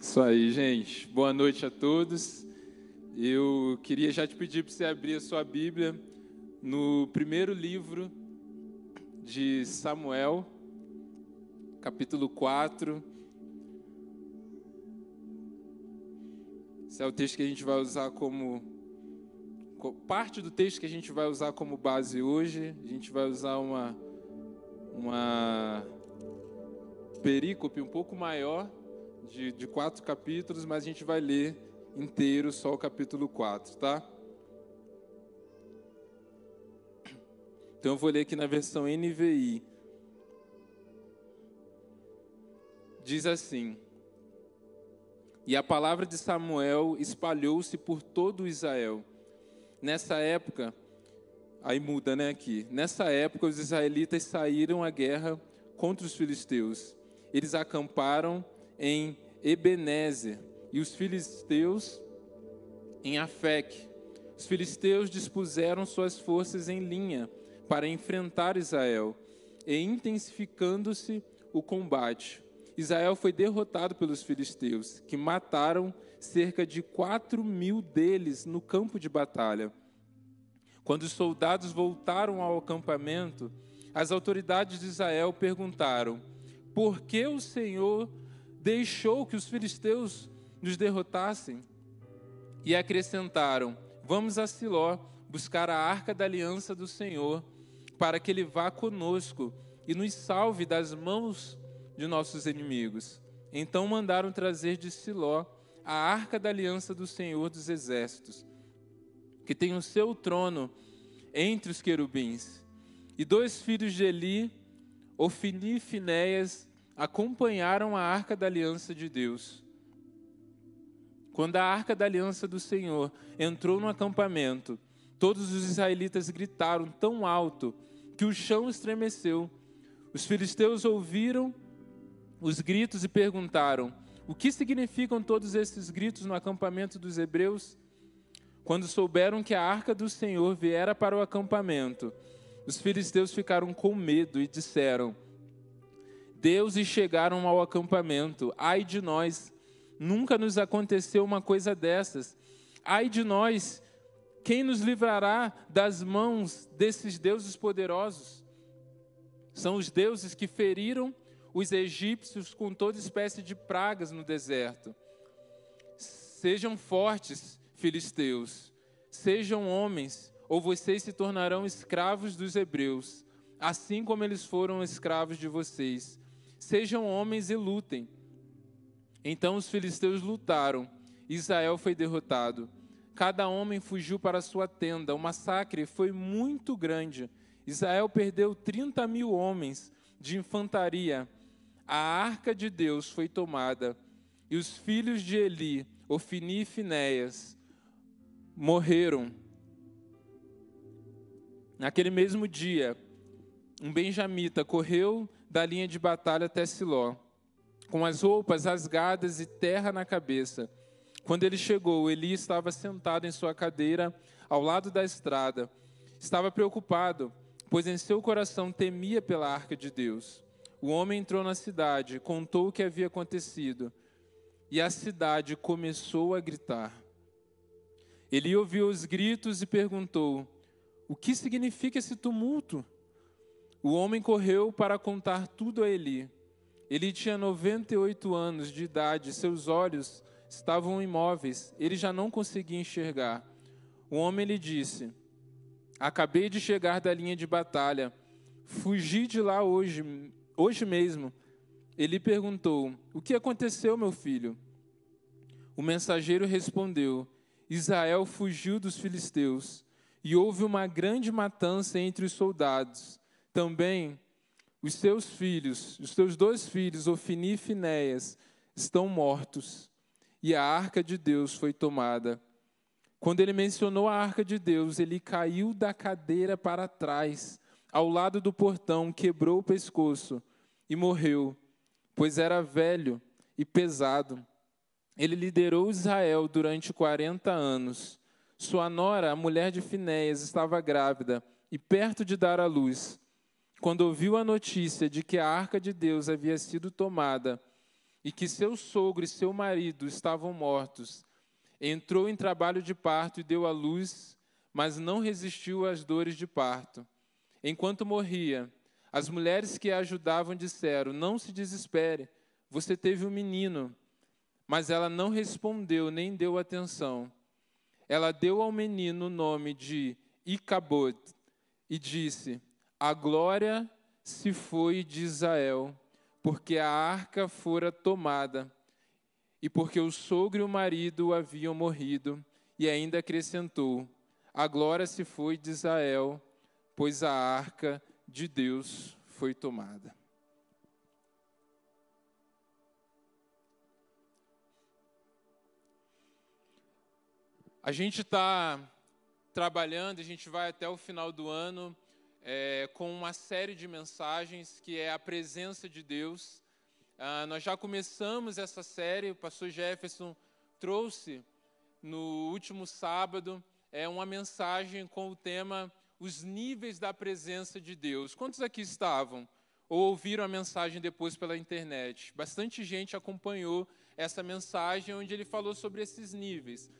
Isso aí, gente. Boa noite a todos. Eu queria já te pedir para você abrir a sua Bíblia no primeiro livro de Samuel, capítulo 4. Esse é o texto que a gente vai usar como... parte do texto que a gente vai usar como base hoje. A gente vai usar uma perícope um pouco maior, de 4 capítulos, mas a gente vai ler inteiro só o capítulo 4, tá? Então eu vou ler aqui na versão NVI. Diz assim: E a palavra de Samuel espalhou-se por todo Israel. Nessa época, aí muda, né, aqui. Nessa época, os israelitas saíram à guerra contra os filisteus. Eles acamparam em Ebenezer, e os filisteus em Afec. Os filisteus dispuseram suas forças em linha para enfrentar Israel, e intensificando-se o combate. Israel foi derrotado pelos filisteus, que mataram cerca de 4.000 deles no campo de batalha. Quando os soldados voltaram ao acampamento, as autoridades de Israel perguntaram: por que o Senhor deixou que os filisteus nos derrotassem? E acrescentaram: vamos a Siló buscar a Arca da Aliança do Senhor, para que ele vá conosco e nos salve das mãos de nossos inimigos. Então mandaram trazer de Siló a Arca da Aliança do Senhor dos Exércitos, que tem o seu trono entre os querubins. E 2 filhos de Eli, Ofni e Finéias, acompanharam a Arca da Aliança de Deus. Quando a Arca da Aliança do Senhor entrou no acampamento, todos os israelitas gritaram tão alto que o chão estremeceu. Os filisteus ouviram os gritos e perguntaram: o que significam todos esses gritos no acampamento dos hebreus? Quando souberam que a Arca do Senhor viera para o acampamento, os filisteus ficaram com medo e disseram: deuses chegaram ao acampamento, ai de nós, nunca nos aconteceu uma coisa dessas. Ai de nós, quem nos livrará das mãos desses deuses poderosos? São os deuses que feriram os egípcios com toda espécie de pragas no deserto. Sejam fortes, filisteus, sejam homens, ou vocês se tornarão escravos dos hebreus, assim como eles foram escravos de vocês. Sejam homens e lutem. Então os filisteus lutaram, e Israel foi derrotado. Cada homem fugiu para sua tenda. O massacre foi muito grande. Israel perdeu 30.000 homens de infantaria. A arca de Deus foi tomada, e os filhos de Eli, Ofni e Finéias, morreram. Naquele mesmo dia, um benjamita correu da linha de batalha até Siló, com as roupas rasgadas e terra na cabeça. Quando ele chegou, Eli estava sentado em sua cadeira ao lado da estrada. Estava preocupado, pois em seu coração temia pela arca de Deus. O homem entrou na cidade, contou o que havia acontecido, e a cidade começou a gritar. Eli ouviu os gritos e perguntou: o que significa esse tumulto? O homem correu para contar tudo a Eli. Ele tinha 98 anos de idade, seus olhos estavam imóveis, ele já não conseguia enxergar. O homem lhe disse: acabei de chegar da linha de batalha, fugi de lá hoje mesmo. Eli perguntou: o que aconteceu, meu filho? O mensageiro respondeu: Israel fugiu dos filisteus, e houve uma grande matança entre os soldados. Também os seus 2 filhos, Ofni e Finéias, estão mortos, e a arca de Deus foi tomada. Quando ele mencionou a arca de Deus, ele caiu da cadeira para trás, ao lado do portão, quebrou o pescoço e morreu, pois era velho e pesado. Ele liderou Israel durante 40 anos. Sua nora, a mulher de Finéias, estava grávida e perto de dar à luz. Quando ouviu a notícia de que a arca de Deus havia sido tomada, e que seu sogro e seu marido estavam mortos, entrou em trabalho de parto e deu à luz, mas não resistiu às dores de parto. Enquanto morria, as mulheres que a ajudavam disseram: não se desespere, você teve um menino. Mas ela não respondeu nem deu atenção. Ela deu ao menino o nome de Icabod e disse: a glória se foi de Israel, porque a arca fora tomada, e porque o sogro e o marido haviam morrido. E ainda acrescentou: a glória se foi de Israel, pois a arca de Deus foi tomada. A gente está trabalhando, a gente vai até o final do ano com uma série de mensagens que é a presença de Deus. Nós já começamos essa série, o pastor Jefferson trouxe no último sábado uma mensagem com o tema Os Níveis da Presença de Deus. Quantos aqui estavam ou ouviram a mensagem depois pela internet? Bastante gente acompanhou essa mensagem onde ele falou sobre esses níveis.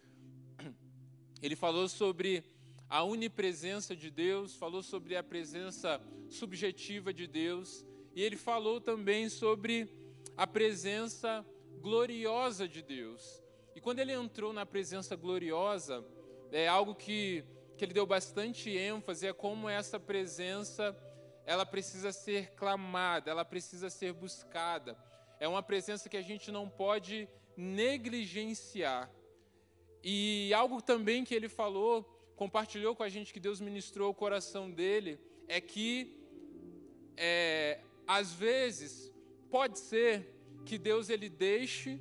Ele falou sobre a onipresença de Deus, falou sobre a presença subjetiva de Deus, e ele falou também sobre a presença gloriosa de Deus. E quando ele entrou na presença gloriosa, algo que ele deu bastante ênfase é como essa presença, ela precisa ser clamada, ela precisa ser buscada. É uma presença que a gente não pode negligenciar. E algo também que ele falou, compartilhou com a gente, que Deus ministrou o coração dele, é que, às vezes, pode ser que Deus ele deixe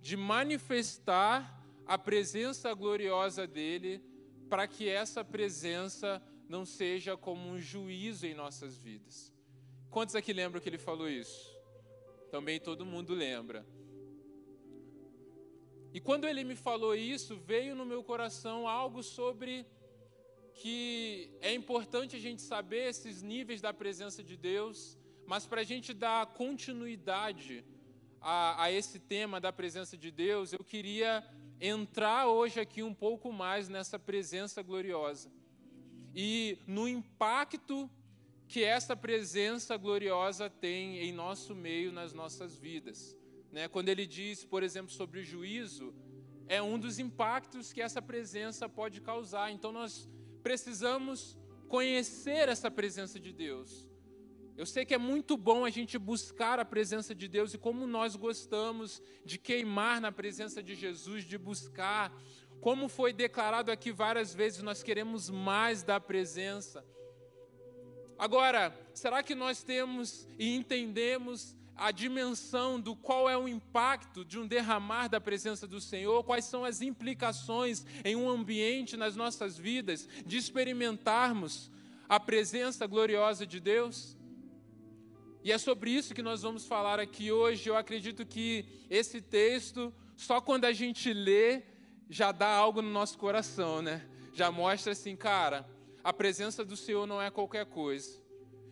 de manifestar a presença gloriosa dele para que essa presença não seja como um juízo em nossas vidas. Quantos aqui lembram que ele falou isso? Também todo mundo lembra. E quando ele me falou isso, veio no meu coração algo sobre que é importante a gente saber esses níveis da presença de Deus, mas para a gente dar continuidade a esse tema da presença de Deus, eu queria entrar hoje aqui um pouco mais nessa presença gloriosa e no impacto que essa presença gloriosa tem em nosso meio, nas nossas vidas. Quando ele diz, por exemplo, sobre o juízo, é um dos impactos que essa presença pode causar. Então, nós precisamos conhecer essa presença de Deus. Eu sei que é muito bom a gente buscar a presença de Deus, e como nós gostamos de queimar na presença de Jesus, de buscar. Como foi declarado aqui várias vezes, nós queremos mais da presença. Agora, será que nós temos e entendemos a dimensão do qual é o impacto de um derramar da presença do Senhor, quais são as implicações em um ambiente, nas nossas vidas, de experimentarmos a presença gloriosa de Deus? E é sobre isso que nós vamos falar aqui hoje. Eu acredito que esse texto, só quando a gente lê, já dá algo no nosso coração, né? Já mostra assim, cara, a presença do Senhor não é qualquer coisa.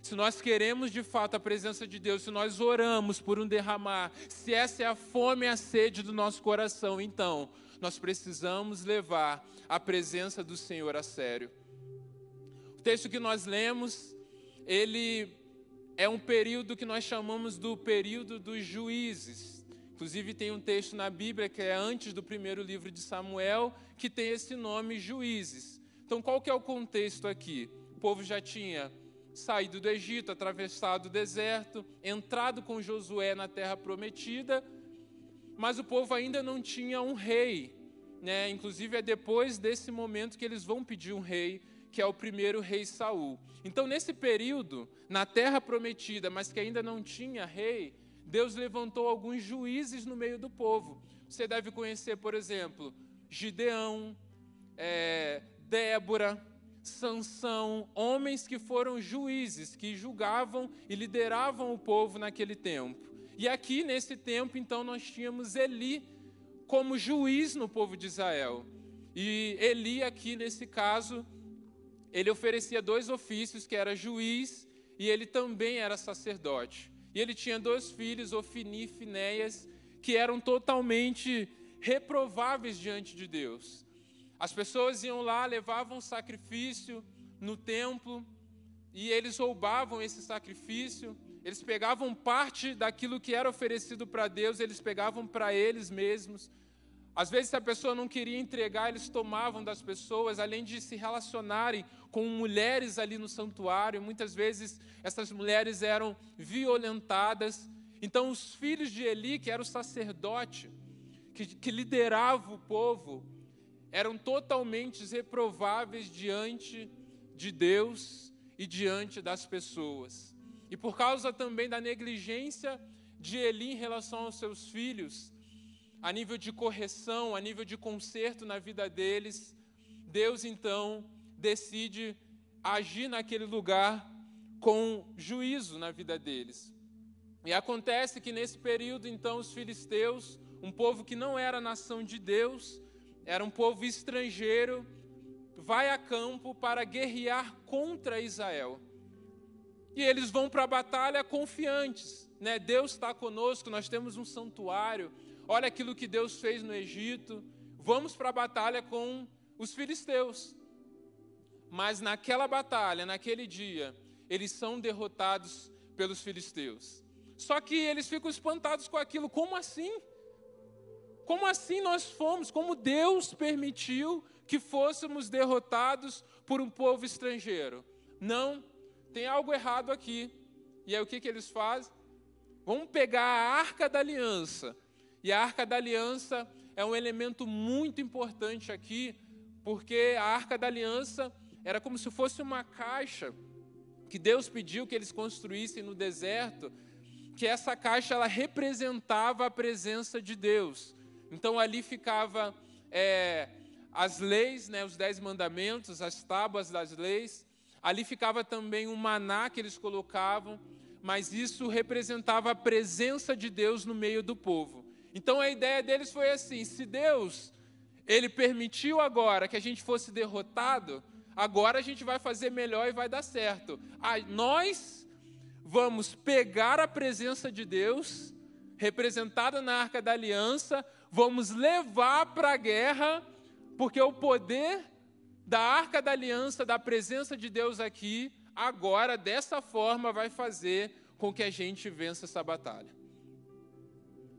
Se nós queremos de fato a presença de Deus, se nós oramos por um derramar, se essa é a fome e a sede do nosso coração, então nós precisamos levar a presença do Senhor a sério. O texto que nós lemos, ele é um período que nós chamamos do período dos juízes. Inclusive tem um texto na Bíblia que é antes do primeiro livro de Samuel, que tem esse nome, Juízes. Então qual que é o contexto aqui? O povo já tinha saído do Egito, atravessado o deserto, entrado com Josué na terra prometida, mas o povo ainda não tinha um rei, né? Inclusive é depois desse momento que eles vão pedir um rei, que é o primeiro rei Saul. Então nesse período, na terra prometida, mas que ainda não tinha rei, Deus levantou alguns juízes no meio do povo. Você deve conhecer, por exemplo, Gideão, Débora, Sansão, homens que foram juízes, que julgavam e lideravam o povo naquele tempo. E aqui, nesse tempo, então, nós tínhamos Eli como juiz no povo de Israel. E Eli, aqui nesse caso, ele oferecia dois ofícios, que era juiz e ele também era sacerdote. E ele tinha dois filhos, Ofni e Finéias, que eram totalmente reprováveis diante de Deus. As pessoas iam lá, levavam sacrifício no templo e eles roubavam esse sacrifício. Eles pegavam parte daquilo que era oferecido para Deus, eles pegavam para eles mesmos. Às vezes, se a pessoa não queria entregar, eles tomavam das pessoas, além de se relacionarem com mulheres ali no santuário. Muitas vezes, essas mulheres eram violentadas. Então, os filhos de Eli, que era o sacerdote, que liderava o povo, eram totalmente reprováveis diante de Deus e diante das pessoas. E por causa também da negligência de Eli em relação aos seus filhos, a nível de correção, a nível de conserto na vida deles, Deus então decide agir naquele lugar com juízo na vida deles. E acontece que nesse período então os filisteus, um povo que não era nação de Deus, era um povo estrangeiro, vai a campo para guerrear contra Israel. E eles vão para a batalha confiantes, né? Deus está conosco, nós temos um santuário, olha aquilo que Deus fez no Egito, vamos para a batalha com os filisteus. Mas naquela batalha, naquele dia, eles são derrotados pelos filisteus. Só que eles ficam espantados com aquilo, como assim? Como assim nós fomos? Como Deus permitiu que fôssemos derrotados por um povo estrangeiro? Não, tem algo errado aqui. E aí o que eles fazem? Vamos pegar a Arca da Aliança. E a Arca da Aliança é um elemento muito importante aqui, porque a Arca da Aliança era como se fosse uma caixa que Deus pediu que eles construíssem no deserto, que essa caixa ela representava a presença de Deus. Então ali ficava as leis, né, os 10 mandamentos, as tábuas das leis, ali ficava também o maná que eles colocavam, mas isso representava a presença de Deus no meio do povo. Então, a ideia deles foi assim, se Deus ele permitiu agora que a gente fosse derrotado, agora a gente vai fazer melhor e vai dar certo. Nós vamos pegar a presença de Deus, representada na Arca da Aliança, vamos levar para a guerra, porque o poder da Arca da Aliança, da presença de Deus aqui, agora, dessa forma, vai fazer com que a gente vença essa batalha.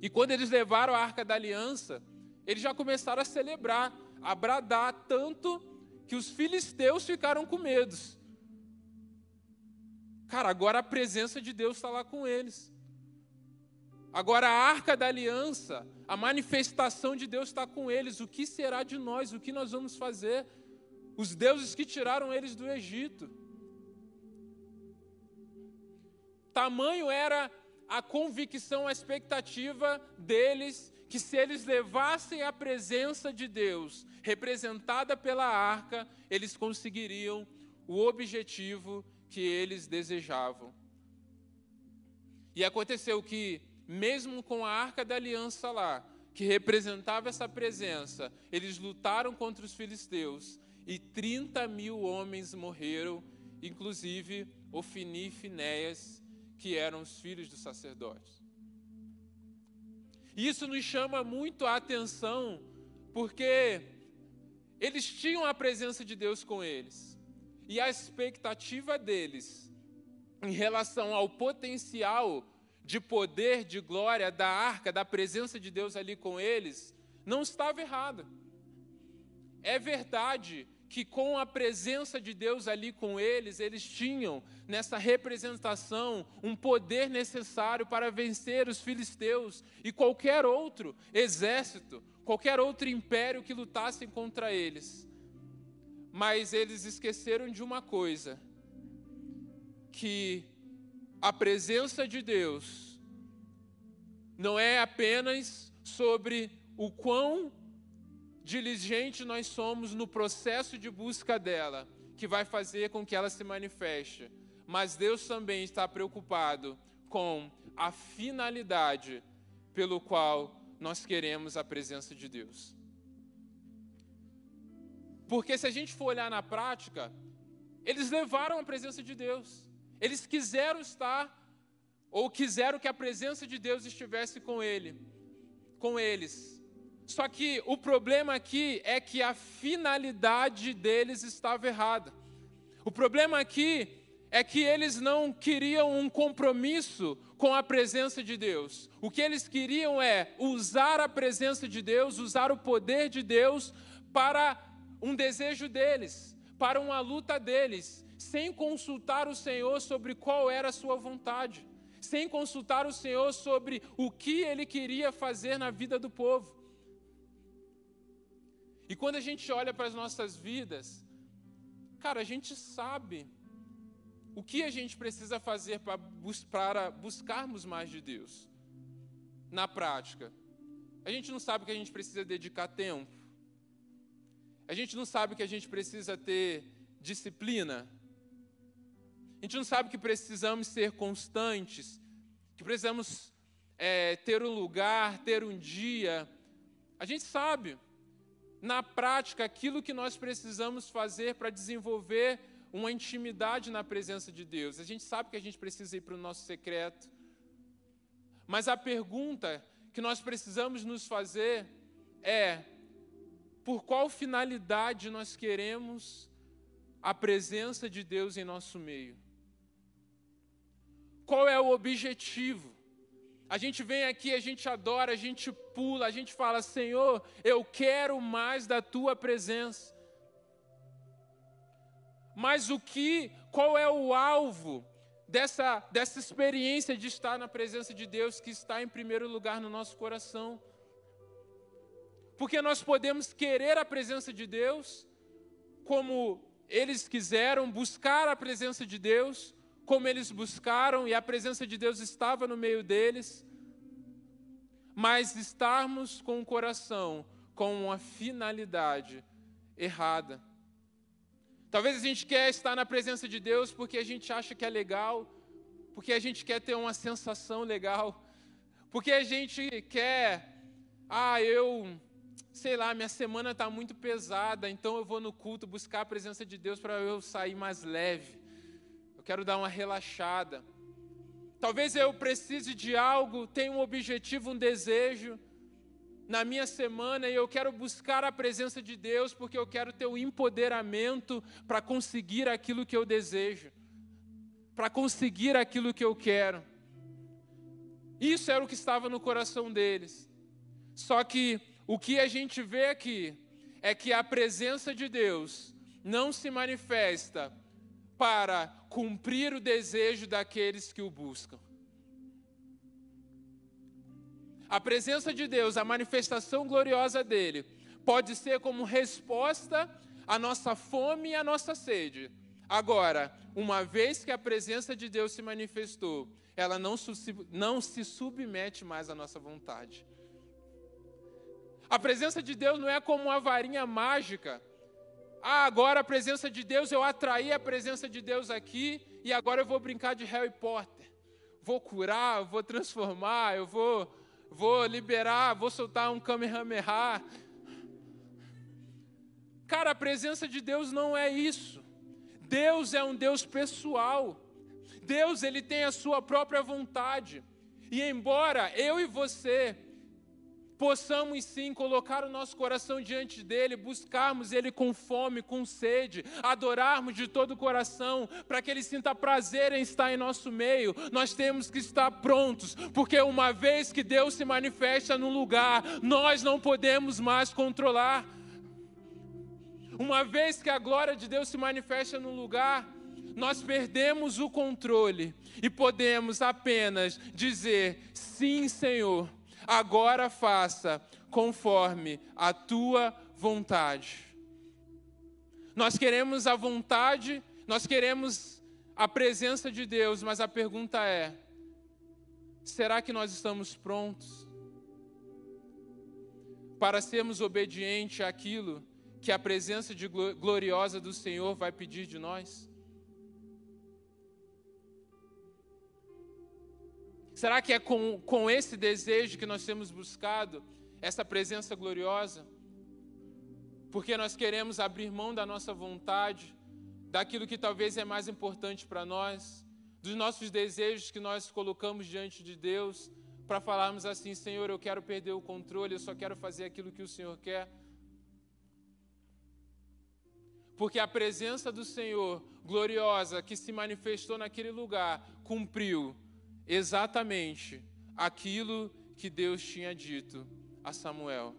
E quando eles levaram a Arca da Aliança, eles já começaram a celebrar, a bradar, tanto que os filisteus ficaram com medo. Cara, agora a presença de Deus está lá com eles. Agora a Arca da Aliança, a manifestação de Deus está com eles. O que será de nós? O que nós vamos fazer? Os deuses que tiraram eles do Egito. Tamanho era a convicção, a expectativa deles, que se eles levassem a presença de Deus, representada pela arca, eles conseguiriam o objetivo que eles desejavam. E aconteceu que, mesmo com a Arca da Aliança lá, que representava essa presença, eles lutaram contra os filisteus, e 30.000 homens morreram, inclusive Ofni e Finéias, que eram os filhos do sacerdote. E isso nos chama muito a atenção, porque eles tinham a presença de Deus com eles, e a expectativa deles em relação ao potencial de poder, de glória, da arca, da presença de Deus ali com eles, não estava errada. É verdade que com a presença de Deus ali com eles, eles tinham nessa representação um poder necessário para vencer os filisteus e qualquer outro exército, qualquer outro império que lutassem contra eles. Mas eles esqueceram de uma coisa, que a presença de Deus não é apenas sobre o quão diligente nós somos no processo de busca dela, que vai fazer com que ela se manifeste. Mas Deus também está preocupado com a finalidade pelo qual nós queremos a presença de Deus. Porque se a gente for olhar na prática, eles levaram a presença de Deus. Eles quiseram estar ou quiseram que a presença de Deus estivesse com eles. Só que o problema aqui é que a finalidade deles estava errada. O problema aqui é que eles não queriam um compromisso com a presença de Deus. O que eles queriam é usar a presença de Deus, usar o poder de Deus para um desejo deles, para uma luta deles, sem consultar o Senhor sobre qual era a sua vontade, sem consultar o Senhor sobre o que Ele queria fazer na vida do povo. E quando a gente olha para as nossas vidas, cara, a gente sabe o que a gente precisa fazer para buscarmos mais de Deus na prática. A gente não sabe que a gente precisa dedicar tempo. A gente não sabe que a gente precisa ter disciplina. A gente não sabe que precisamos ser constantes, que precisamos ter um lugar, ter um dia. A gente sabe, na prática, aquilo que nós precisamos fazer para desenvolver uma intimidade na presença de Deus. A gente sabe que a gente precisa ir para o nosso secreto. Mas a pergunta que nós precisamos nos fazer é: por qual finalidade nós queremos a presença de Deus em nosso meio? Qual é o objetivo? A gente vem aqui, a gente adora, a gente pula, a gente fala: Senhor, eu quero mais da Tua presença. Mas qual é o alvo dessa experiência de estar na presença de Deus, que está em primeiro lugar no nosso coração? Porque nós podemos querer a presença de Deus como eles quiseram, buscar a presença de Deus como eles buscaram, e a presença de Deus estava no meio deles, mas estarmos com o coração com uma finalidade errada. Talvez a gente quer estar na presença de Deus porque a gente acha que é legal, porque a gente quer ter uma sensação legal, porque a gente quer, minha semana está muito pesada, então eu vou no culto buscar a presença de Deus para eu sair mais leve. Eu quero dar uma relaxada. Talvez eu precise de algo, tenha um objetivo, um desejo na minha semana, e eu quero buscar a presença de Deus porque eu quero ter o empoderamento para conseguir aquilo que eu desejo, para conseguir aquilo que eu quero. Isso era o que estava no coração deles. Só que o que a gente vê aqui é que a presença de Deus não se manifesta para cumprir o desejo daqueles que o buscam. A presença de Deus, a manifestação gloriosa dele, pode ser como resposta à nossa fome e à nossa sede. Agora, uma vez que a presença de Deus se manifestou, ela não se submete mais à nossa vontade. A presença de Deus não é como uma varinha mágica. Agora a presença de Deus, eu atraí a presença de Deus aqui, e agora eu vou brincar de Harry Potter. Vou curar, eu vou transformar, eu vou liberar, vou soltar um Kamehameha. Cara, a presença de Deus não é isso. Deus é um Deus pessoal. Deus, Ele tem a sua própria vontade. E embora eu e você possamos sim colocar o nosso coração diante dEle, buscarmos Ele com fome, com sede, adorarmos de todo o coração, para que Ele sinta prazer em estar em nosso meio, nós temos que estar prontos, porque uma vez que Deus se manifesta num lugar, nós não podemos mais controlar. Uma vez que a glória de Deus se manifesta num lugar, nós perdemos o controle e podemos apenas dizer: sim, Senhor, agora faça conforme a Tua vontade. Nós queremos a vontade, nós queremos a presença de Deus, mas a pergunta é: será que nós estamos prontos para sermos obedientes àquilo que a presença gloriosa do Senhor vai pedir de nós? Será que é com esse desejo que nós temos buscado essa presença gloriosa? Porque nós queremos abrir mão da nossa vontade, daquilo que talvez é mais importante para nós. dos nossos desejos que nós colocamos diante de Deus para falarmos assim: Senhor, eu quero perder o controle, eu só quero fazer aquilo que o Senhor quer. Porque a presença do Senhor gloriosa que se manifestou naquele lugar cumpriu exatamente aquilo que Deus tinha dito a Samuel.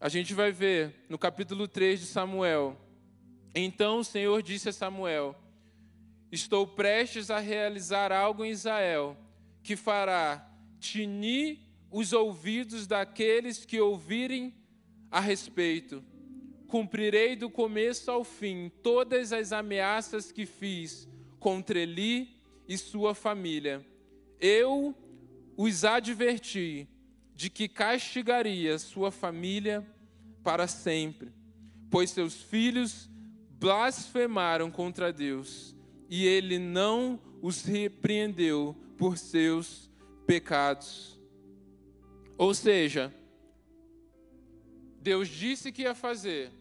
A gente vai ver no capítulo 3 de Samuel. Então o Senhor disse a Samuel: estou prestes a realizar algo em Israel que fará tinir os ouvidos daqueles que ouvirem a respeito. Cumprirei do começo ao fim todas as ameaças que fiz contra Eli e sua família. Eu os adverti de que castigaria sua família para sempre, pois seus filhos blasfemaram contra Deus, e ele não os repreendeu por seus pecados. Ou seja, Deus disse que ia fazer,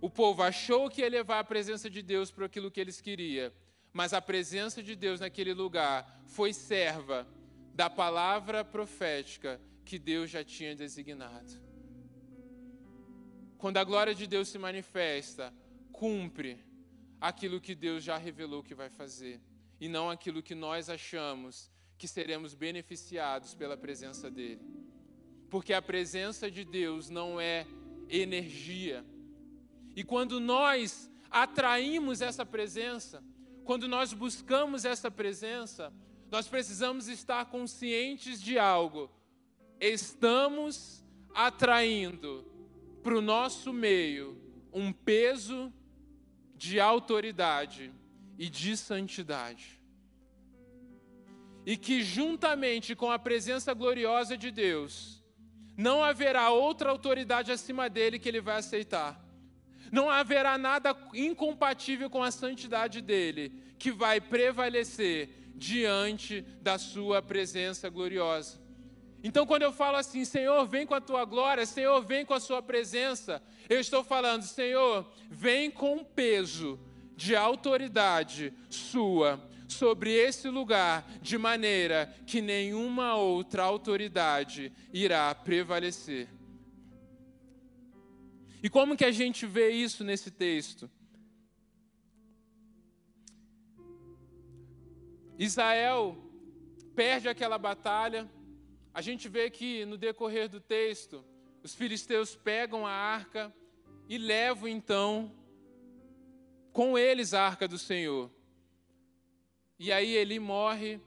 o povo achou que ia levar a presença de Deus para aquilo que eles queriam, mas a presença de Deus naquele lugar foi serva da palavra profética que Deus já tinha designado. Quando a glória de Deus se manifesta, cumpre aquilo que Deus já revelou que vai fazer, e não aquilo que nós achamos que seremos beneficiados pela presença dele. Porque a presença de Deus não é energia. E quando nós atraímos essa presença, quando nós buscamos essa presença, nós precisamos estar conscientes de algo. Estamos atraindo para o nosso meio um peso de autoridade e de santidade. E que juntamente com a presença gloriosa de Deus, não haverá outra autoridade acima dele que ele vai aceitar. Não haverá nada incompatível com a santidade dele que vai prevalecer diante da sua presença gloriosa. Então, quando eu falo assim: Senhor, vem com a tua glória, Senhor, vem com a sua presença, eu estou falando: Senhor, vem com o peso de autoridade sua sobre esse lugar, de maneira que nenhuma outra autoridade irá prevalecer. E como que a gente vê isso nesse texto? Israel perde aquela batalha. A gente vê que no decorrer do texto, os filisteus pegam a arca e levam então com eles a arca do Senhor. E aí Eli morre,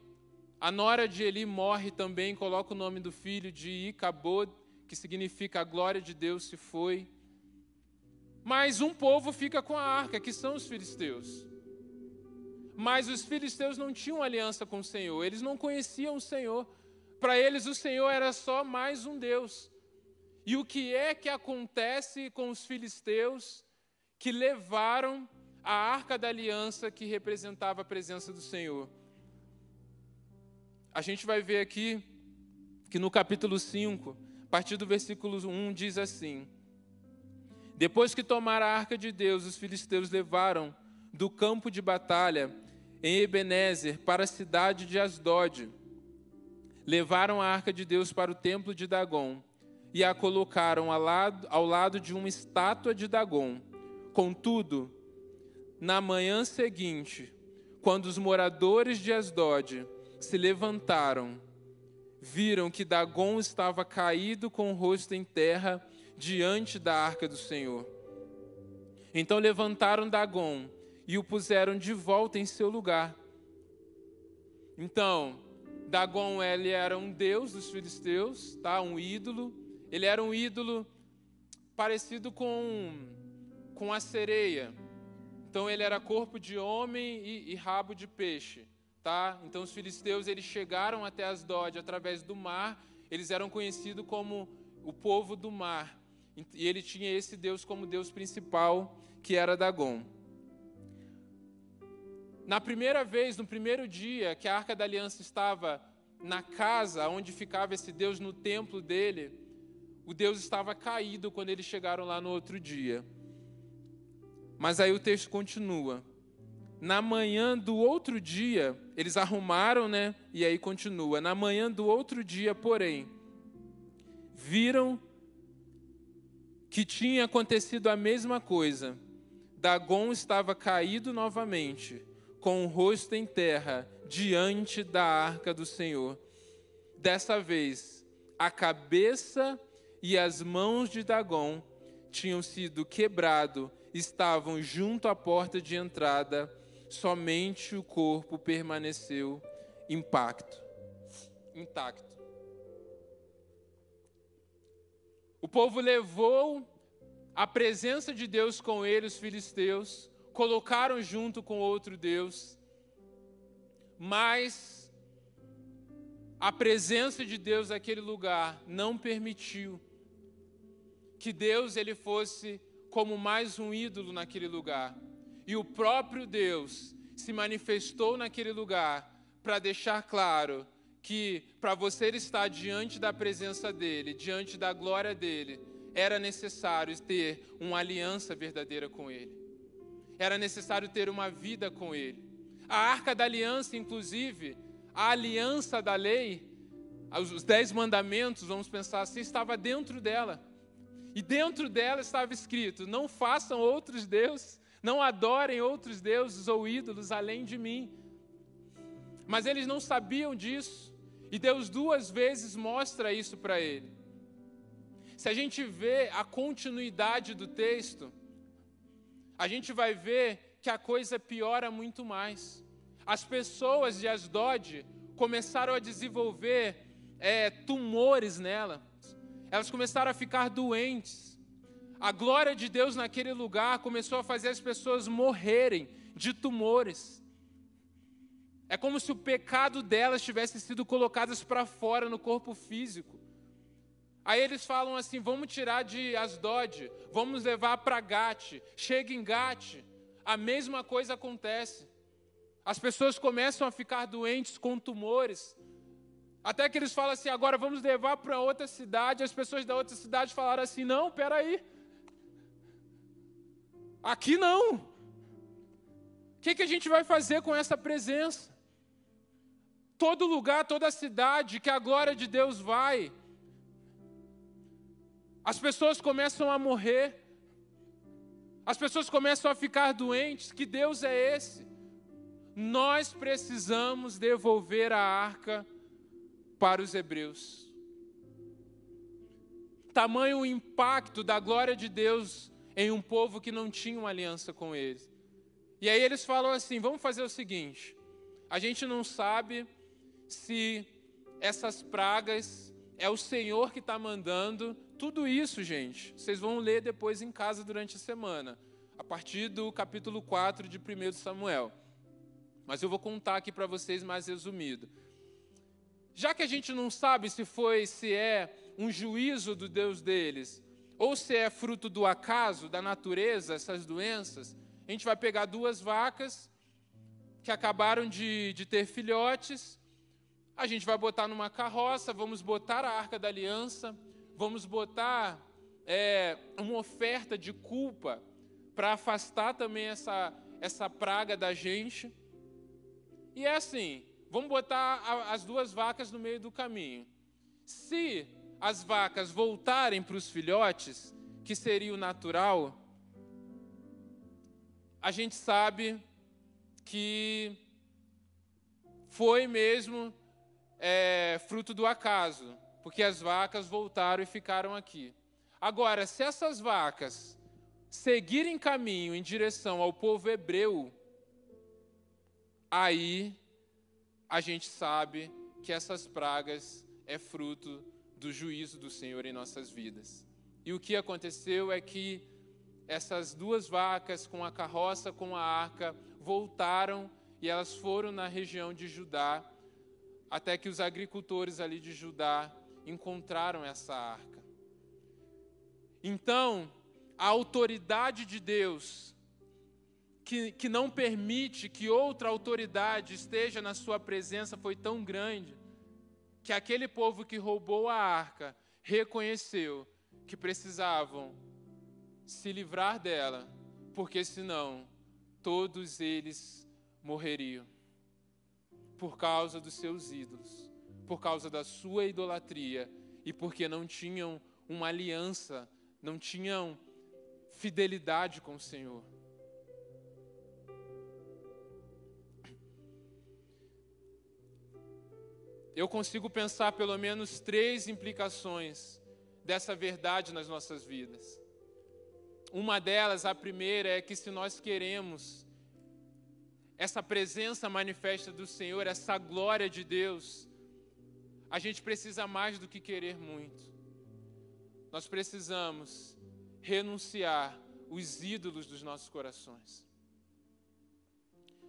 a nora de Eli morre também, coloca o nome do filho de Icabod, que significa a glória de Deus se foi. Mas um povo fica com a arca, que são os filisteus. Mas os filisteus não tinham aliança com o Senhor, eles não conheciam o Senhor. Para eles o Senhor era só mais um Deus. E o que é que acontece com os filisteus que levaram a Arca da Aliança que representava a presença do Senhor? A gente vai ver aqui que no capítulo 5, a partir do versículo 1, diz assim: depois que tomaram a arca de Deus, os filisteus levaram do campo de batalha em Ebenezer para a cidade de Asdode. Levaram a arca de Deus para o templo de Dagom e a colocaram ao lado de uma estátua de Dagom. Contudo, na manhã seguinte, quando os moradores de Asdode se levantaram, viram que Dagom estava caído com o rosto em terra diante da arca do Senhor. Então levantaram Dagom e o puseram de volta em seu lugar. Então, Dagom, ele era um deus dos filisteus, tá? Um ídolo. Ele era um ídolo parecido com a sereia. Então ele era corpo de homem e rabo de peixe, tá? Então os filisteus, eles chegaram até Asdode através do mar. Eles eram conhecidos como o povo do mar. E ele tinha esse Deus como Deus principal, que era Dagom. Na primeira vez, no primeiro dia que a Arca da Aliança estava na casa onde ficava esse Deus, no templo dele, o Deus estava caído quando eles chegaram lá no outro dia. Mas aí o texto continua. Na manhã do outro dia, eles arrumaram, né? E aí continua. Na manhã do outro dia, porém, viram que tinha acontecido a mesma coisa. Dagom estava caído novamente, com o rosto em terra, diante da arca do Senhor. Dessa vez, a cabeça e as mãos de Dagom tinham sido quebrado, estavam junto à porta de entrada, somente o corpo permaneceu intacto. O povo levou a presença de Deus com ele, os filisteus, colocaram junto com outro Deus, mas a presença de Deus naquele lugar não permitiu que Deus ele fosse como mais um ídolo naquele lugar. E o próprio Deus se manifestou naquele lugar para deixar claro que para você estar diante da presença dele, diante da glória dele, era necessário ter uma aliança verdadeira com ele. Era necessário ter uma vida com ele. A Arca da Aliança, inclusive, a aliança da lei, os 10 mandamentos, vamos pensar assim, estava dentro dela. E dentro dela estava escrito: não façam outros deuses, não adorem outros deuses ou ídolos além de mim. Mas eles não sabiam disso. E Deus 2 vezes mostra isso para ele. Se a gente vê a continuidade do texto, a gente vai ver que a coisa piora muito mais. As pessoas de Asdode começaram a desenvolver tumores nela. Elas começaram a ficar doentes. A glória de Deus naquele lugar começou a fazer as pessoas morrerem de tumores. É como se o pecado delas tivesse sido colocado para fora no corpo físico. Aí eles falam assim: vamos tirar de Asdode, vamos levar para Gate. Chega em Gate, a mesma coisa acontece. As pessoas começam a ficar doentes com tumores. Até que eles falam assim: agora vamos levar para outra cidade. As pessoas da outra cidade falaram assim: não, peraí, aqui não. O que a gente vai fazer com essa presença? Todo lugar, toda cidade que a glória de Deus vai, as pessoas começam a morrer, as pessoas começam a ficar doentes. Que Deus é esse? Nós precisamos devolver a arca para os hebreus. Tamanho o impacto da glória de Deus em um povo que não tinha uma aliança com ele. E aí eles falam assim: vamos fazer o seguinte, a gente não sabe se essas pragas é o Senhor que está mandando. Tudo isso, gente, vocês vão ler depois em casa durante a semana, a partir do capítulo 4 de 1 Samuel. Mas eu vou contar aqui para vocês mais resumido. Já que a gente não sabe se é um juízo do Deus deles, ou se é fruto do acaso, da natureza, essas doenças, a gente vai pegar 2 vacas que acabaram de ter filhotes, a gente vai botar numa carroça, vamos botar a Arca da Aliança, vamos botar uma oferta de culpa para afastar também essa praga da gente. E é assim: vamos botar as 2 vacas no meio do caminho. Se as vacas voltarem para os filhotes, que seria o natural, a gente sabe que foi mesmo fruto do acaso, porque as vacas voltaram e ficaram aqui. Agora, se essas vacas seguirem caminho em direção ao povo hebreu, aí a gente sabe que essas pragas é fruto do juízo do Senhor em nossas vidas. E o que aconteceu é que essas 2 vacas com a carroça, com a arca, voltaram e elas foram na região de Judá, até que os agricultores ali de Judá encontraram essa arca. Então, a autoridade de Deus, que não permite que outra autoridade esteja na sua presença, foi tão grande que aquele povo que roubou a arca reconheceu que precisavam se livrar dela porque senão todos eles morreriam por causa dos seus ídolos, por causa da sua idolatria e porque não tinham uma aliança, não tinham fidelidade com o Senhor. Eu consigo pensar pelo menos 3 implicações dessa verdade nas nossas vidas. Uma delas, a primeira, é que se nós queremos essa presença manifesta do Senhor, essa glória de Deus, a gente precisa mais do que querer muito. Nós precisamos renunciar os ídolos dos nossos corações.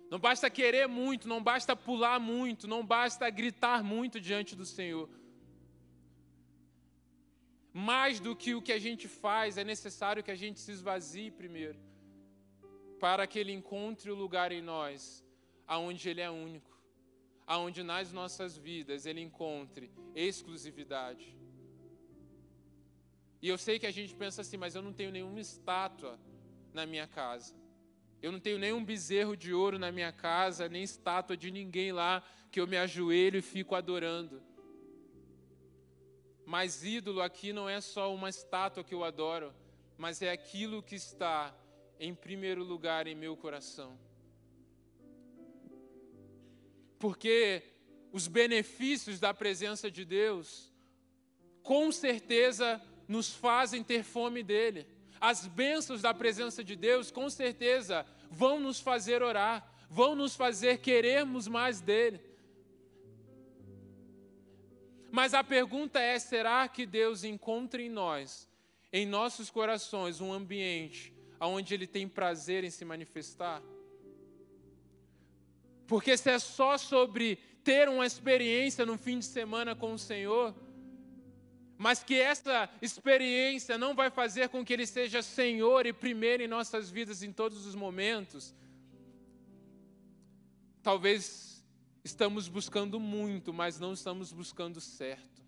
Não basta querer muito, não basta pular muito, não basta gritar muito diante do Senhor. Mais do que o que a gente faz, é necessário que a gente se esvazie primeiro, para que Ele encontre o lugar em nós, aonde Ele é único, aonde nas nossas vidas Ele encontre exclusividade. E eu sei que a gente pensa assim, mas eu não tenho nenhuma estátua na minha casa. Eu não tenho nenhum bezerro de ouro na minha casa, nem estátua de ninguém lá que eu me ajoelho e fico adorando. Mas ídolo aqui não é só uma estátua que eu adoro, mas é aquilo que está em primeiro lugar em meu coração. Porque os benefícios da presença de Deus, com certeza, nos fazem ter fome dele. As bênçãos da presença de Deus, com certeza, vão nos fazer orar, vão nos fazer querermos mais dele. Mas a pergunta é, será que Deus encontra em nós, em nossos corações, um ambiente onde Ele tem prazer em se manifestar? Porque se é só sobre ter uma experiência no fim de semana com o Senhor, mas que essa experiência não vai fazer com que Ele seja Senhor e primeiro em nossas vidas em todos os momentos, talvez estamos buscando muito, mas não estamos buscando certo.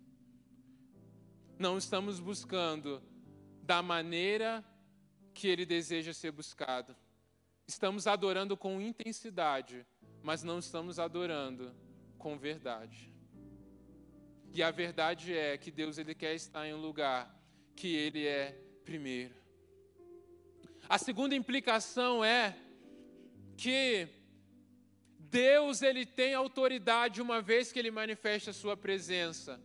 Não estamos buscando da maneira que Ele deseja ser buscado. Estamos adorando com intensidade, mas não estamos adorando com verdade. E a verdade é que Deus, Ele quer estar em um lugar que Ele é primeiro. A segunda implicação é que Deus, Ele tem autoridade uma vez que Ele manifesta a sua presença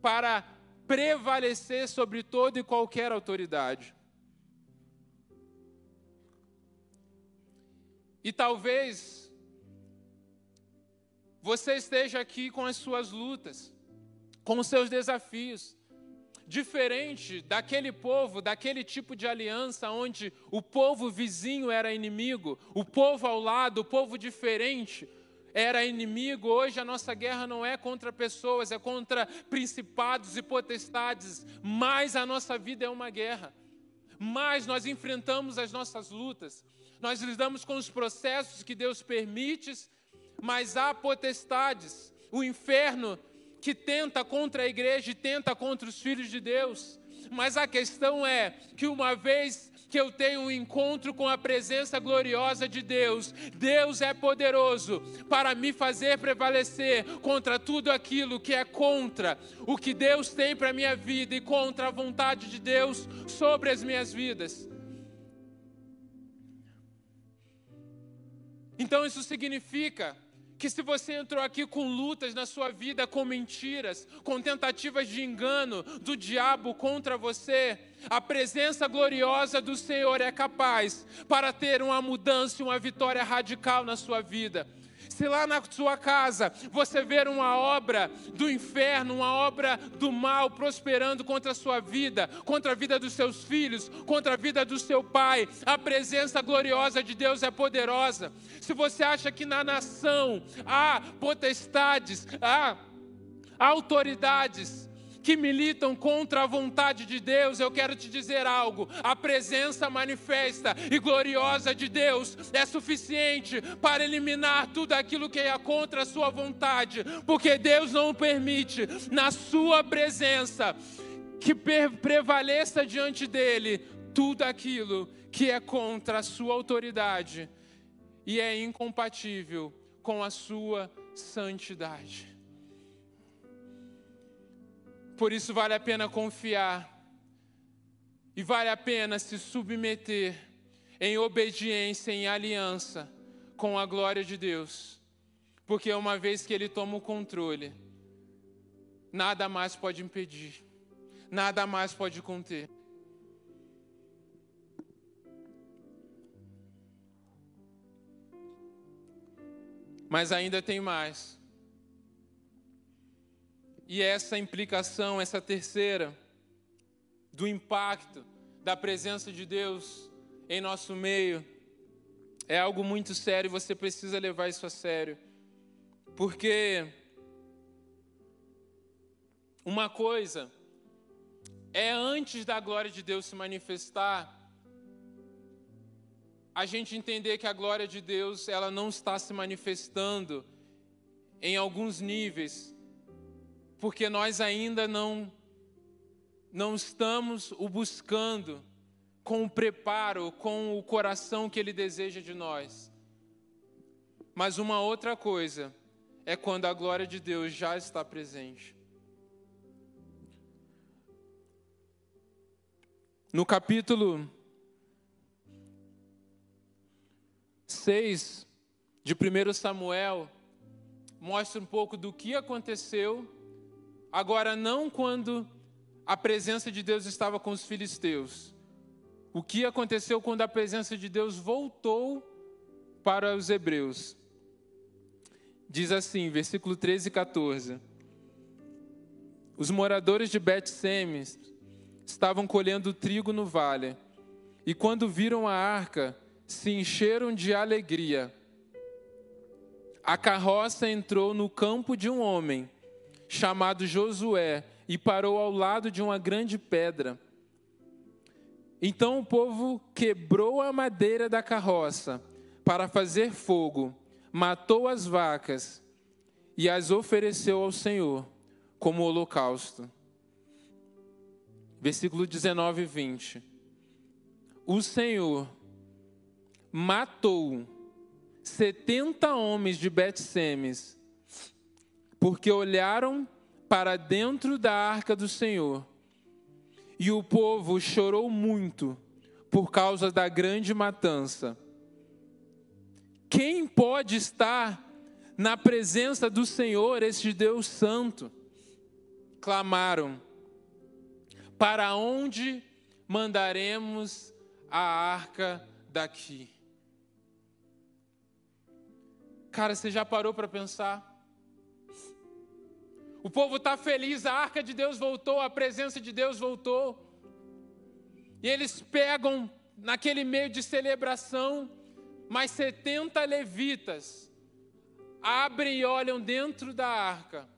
para prevalecer sobre toda e qualquer autoridade. E talvez você esteja aqui com as suas lutas, com os seus desafios. Diferente daquele povo, daquele tipo de aliança onde o povo vizinho era inimigo, o povo ao lado, o povo diferente era inimigo. Hoje a nossa guerra não é contra pessoas, é contra principados e potestades. Mas a nossa vida é uma guerra. Mas nós enfrentamos as nossas lutas. Nós lidamos com os processos que Deus permite, mas há potestades, o inferno que tenta contra a igreja e tenta contra os filhos de Deus. Mas a questão é que uma vez que eu tenho um encontro com a presença gloriosa de Deus, Deus é poderoso para me fazer prevalecer contra tudo aquilo que é contra o que Deus tem para a minha vida e contra a vontade de Deus sobre as minhas vidas. Então isso significa que se você entrou aqui com lutas na sua vida, com mentiras, com tentativas de engano do diabo contra você, a presença gloriosa do Senhor é capaz para ter uma mudança e uma vitória radical na sua vida. Se lá na sua casa você ver uma obra do inferno, uma obra do mal prosperando contra a sua vida, contra a vida dos seus filhos, contra a vida do seu pai, a presença gloriosa de Deus é poderosa. Se você acha que na nação há potestades, há autoridades que militam contra a vontade de Deus, eu quero te dizer algo: a presença manifesta e gloriosa de Deus é suficiente para eliminar tudo aquilo que é contra a sua vontade, porque Deus não permite na sua presença que prevaleça diante dele tudo aquilo que é contra a sua autoridade e é incompatível com a sua santidade. Por isso vale a pena confiar e vale a pena se submeter em obediência, em aliança com a glória de Deus. Porque uma vez que Ele toma o controle, nada mais pode impedir, nada mais pode conter. Mas ainda tem mais. E essa implicação, essa terceira, do impacto da presença de Deus em nosso meio, é algo muito sério e você precisa levar isso a sério. Porque uma coisa é, antes da glória de Deus se manifestar, a gente entender que a glória de Deus, ela não está se manifestando em alguns níveis, porque nós ainda não estamos o buscando com o preparo, com o coração que Ele deseja de nós. Mas uma outra coisa é quando a glória de Deus já está presente. No capítulo 6 de 1 Samuel, mostra um pouco do que aconteceu, agora não quando a presença de Deus estava com os filisteus. O que aconteceu quando a presença de Deus voltou para os hebreus. Diz assim, versículo 13 e 14. Os moradores de Bet-Semes estavam colhendo trigo no vale, e quando viram a arca, se encheram de alegria. A carroça entrou no campo de um homem, chamado Josué, e parou ao lado de uma grande pedra. Então o povo quebrou a madeira da carroça para fazer fogo, matou as vacas e as ofereceu ao Senhor como holocausto. Versículo 19 e 20. O Senhor matou 70 homens de Bet-Semes, porque olharam para dentro da arca do Senhor. E o povo chorou muito por causa da grande matança. Quem pode estar na presença do Senhor, este Deus Santo? Clamaram: para onde mandaremos a arca daqui? Cara, você já parou para pensar? O povo está feliz, a arca de Deus voltou, a presença de Deus voltou. E eles pegam, naquele meio de celebração, mais 70 levitas, abrem e olham dentro da arca.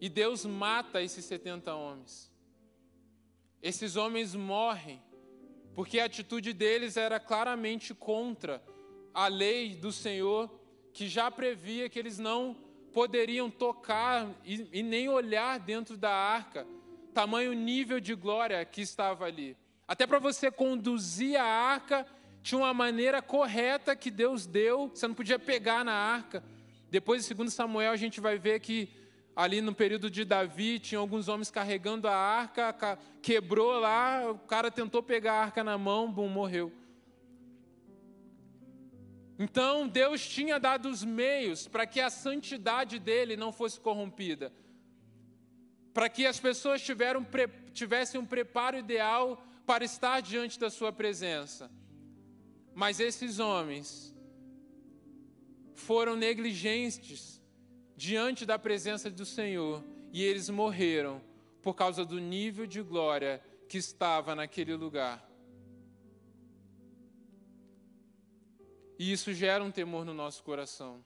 E Deus mata esses 70 homens. Esses homens morrem, porque a atitude deles era claramente contra a lei do Senhor, que já previa que eles não poderiam tocar e nem olhar dentro da arca, tamanho nível de glória que estava ali. Até para você conduzir a arca, tinha uma maneira correta que Deus deu, você não podia pegar na arca. Depois, em 2 Samuel, a gente vai ver que ali no período de Davi, tinha alguns homens carregando a arca, quebrou lá, o cara tentou pegar a arca na mão, bum, morreu. Então, Deus tinha dado os meios para que a santidade dele não fosse corrompida. Para que as pessoas tivessem um preparo ideal para estar diante da sua presença. Mas esses homens foram negligentes diante da presença do Senhor. E eles morreram por causa do nível de glória que estava naquele lugar. E isso gera um temor no nosso coração.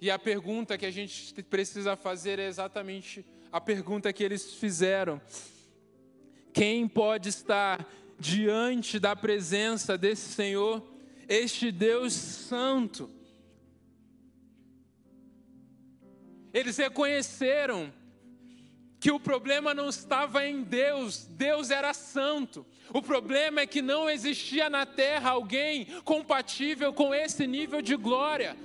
E a pergunta que a gente precisa fazer é exatamente a pergunta que eles fizeram. Quem pode estar diante da presença desse Senhor, este Deus Santo? Eles reconheceram que o problema não estava em Deus, Deus era santo. O problema é que não existia na terra alguém compatível com esse nível de glória.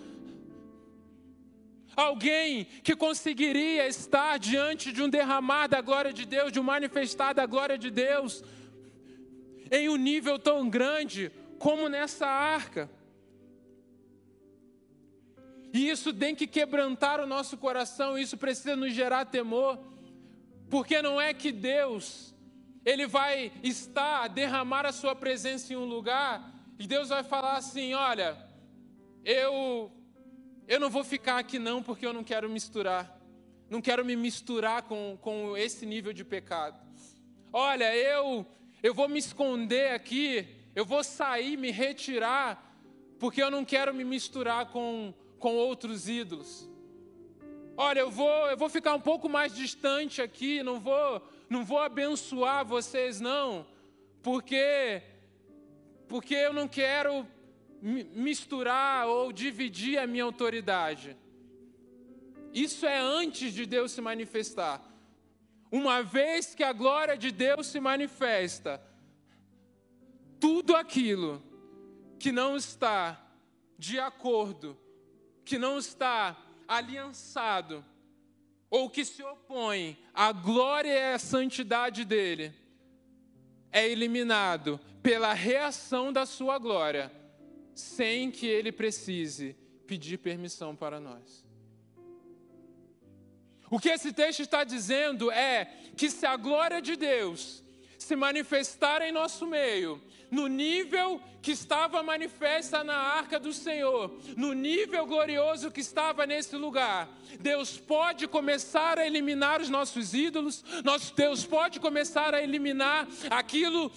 Alguém que conseguiria estar diante de um derramar da glória de Deus, de um manifestar da glória de Deus, em um nível tão grande como nessa arca. E isso tem que quebrantar o nosso coração, isso precisa nos gerar temor, porque não é que Deus, Ele vai estar, derramar a sua presença em um lugar, e Deus vai falar assim: olha, eu não vou ficar aqui não, porque eu não quero misturar, não quero me misturar com esse nível de pecado. Olha, eu vou me esconder aqui, eu vou sair, me retirar, porque eu não quero me misturar com outros ídolos. Olha, eu vou ficar um pouco mais distante aqui, não vou abençoar vocês não, porque eu não quero misturar ou dividir a minha autoridade. Isso é antes de Deus se manifestar. Uma vez que a glória de Deus se manifesta, tudo aquilo que não está de acordo, que não está aliançado, ou que se opõe à glória e à santidade dele, é eliminado pela reação da sua glória, sem que ele precise pedir permissão para nós. O que esse texto está dizendo é que se a glória de Deus se manifestar em nosso meio, no nível que estava manifesta na arca do Senhor, no nível glorioso que estava nesse lugar, Deus pode começar a eliminar os nossos ídolos, Deus pode começar a eliminar aquilo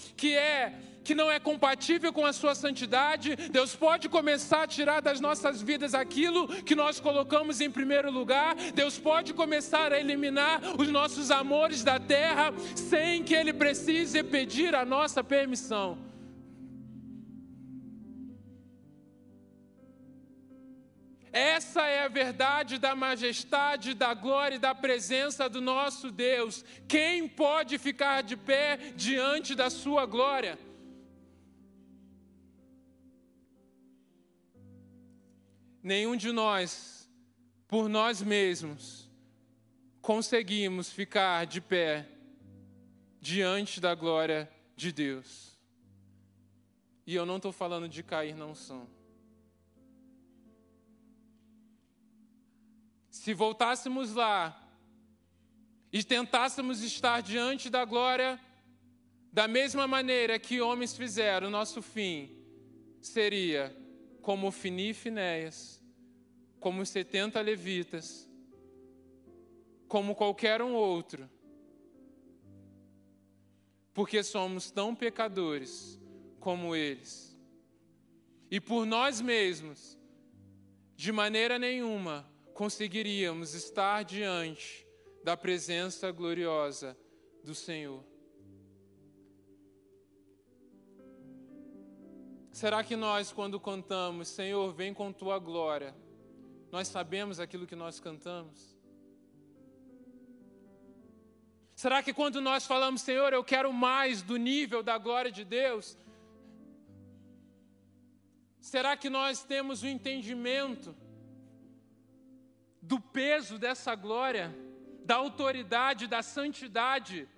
que não é compatível com a sua santidade, Deus pode começar a tirar das nossas vidas aquilo que nós colocamos em primeiro lugar, Deus pode começar a eliminar os nossos amores da terra, sem que Ele precise pedir a nossa permissão. Essa é a verdade da majestade, da glória e da presença do nosso Deus. Quem pode ficar de pé diante da sua glória? Nenhum de nós, por nós mesmos, conseguimos ficar de pé diante da glória de Deus. E eu não estou falando de cair na unção. Se voltássemos lá e tentássemos estar diante da glória da mesma maneira que homens fizeram, o nosso fim seria como Ofni e Finéias, como os 70 levitas, como qualquer um outro, porque somos tão pecadores como eles. E por nós mesmos, de maneira nenhuma, conseguiríamos estar diante da presença gloriosa do Senhor. Será que nós, quando cantamos, Senhor, vem com Tua glória, nós sabemos aquilo que nós cantamos? Será que quando nós falamos, Senhor, eu quero mais do nível da glória de Deus, será que nós temos o entendimento do peso dessa glória, da autoridade, da santidade,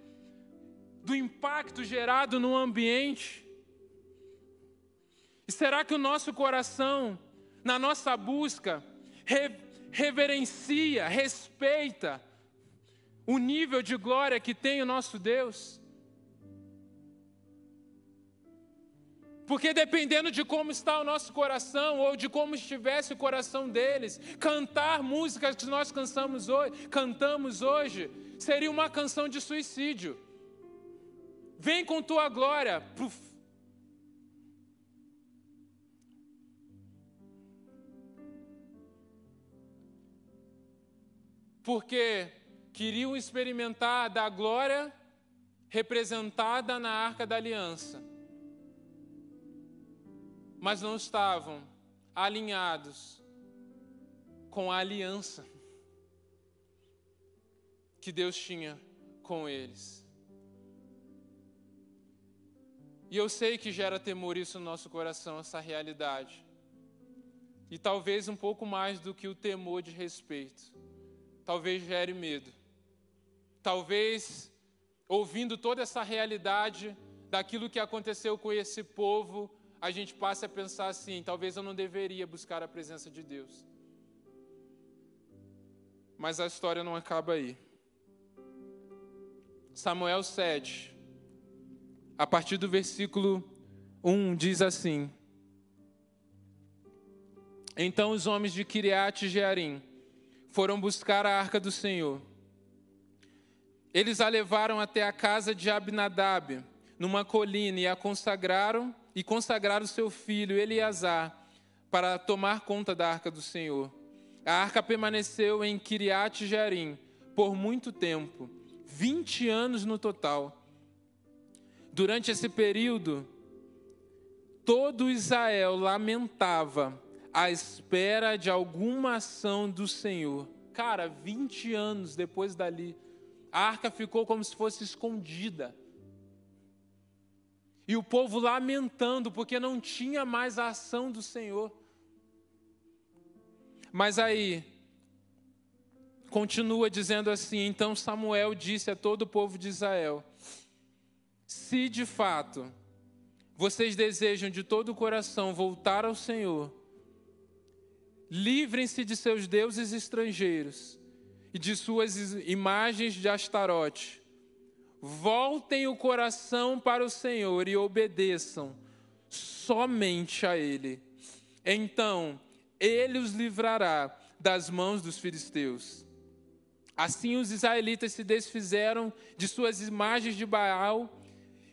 do impacto gerado no ambiente? E será que o nosso coração, na nossa busca, reverencia, respeita o nível de glória que tem o nosso Deus? Porque dependendo de como está o nosso coração, ou de como estivesse o coração deles, cantar músicas que nós cantamos hoje, seria uma canção de suicídio. Vem com tua glória para o porque queriam experimentar da glória representada na Arca da Aliança, mas não estavam alinhados com a aliança que Deus tinha com eles. E eu sei que gera temor isso no nosso coração, essa realidade. E talvez um pouco mais do que o temor de respeito. Talvez gere medo. Talvez, ouvindo toda essa realidade daquilo que aconteceu com esse povo, a gente passe a pensar assim, talvez eu não deveria buscar a presença de Deus. Mas a história não acaba aí. Samuel 7, a partir do versículo 1, diz assim: Então os homens de Quiriate-Jearim foram buscar a arca do Senhor. Eles a levaram até a casa de Abinadabe, numa colina, e a consagraram, e consagraram seu filho Eleazar para tomar conta da arca do Senhor. A arca permaneceu em Quiriate-Jearim por muito tempo, 20 anos no total. Durante esse período, todo Israel lamentava à espera de alguma ação do Senhor. Cara, 20 anos depois dali, a arca ficou como se fosse escondida. E o povo lamentando porque não tinha mais a ação do Senhor. Mas aí, continua dizendo assim: Então Samuel disse a todo o povo de Israel: Se de fato vocês desejam de todo o coração voltar ao Senhor, livrem-se de seus deuses estrangeiros e de suas imagens de Astarote. Voltem o coração para o Senhor e obedeçam somente a Ele. Então Ele os livrará das mãos dos filisteus. Assim os israelitas se desfizeram de suas imagens de Baal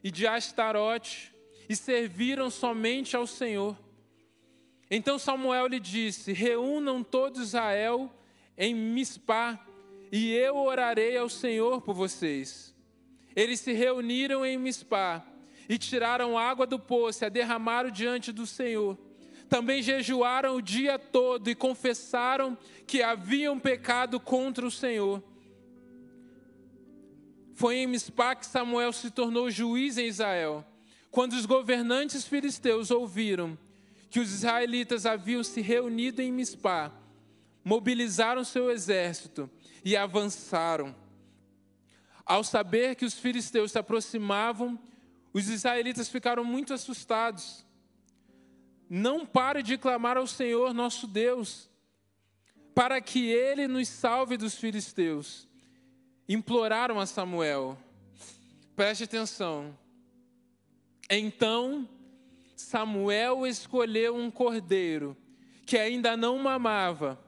e de Astarote e serviram somente ao Senhor. Então Samuel lhe disse: Reúnam todo Israel em Mispá e eu orarei ao Senhor por vocês. Eles se reuniram em Mispá e tiraram água do poço e a derramaram diante do Senhor. Também jejuaram o dia todo e confessaram que haviam pecado contra o Senhor. Foi em Mispá que Samuel se tornou juiz em Israel. Quando os governantes filisteus ouviram que os israelitas haviam se reunido em Mispá, mobilizaram seu exército e avançaram. Ao saber que os filisteus se aproximavam, os israelitas ficaram muito assustados. Não pare de clamar ao Senhor nosso Deus, para que Ele nos salve dos filisteus. Imploraram a Samuel. Preste atenção. Então Samuel escolheu um cordeiro que ainda não mamava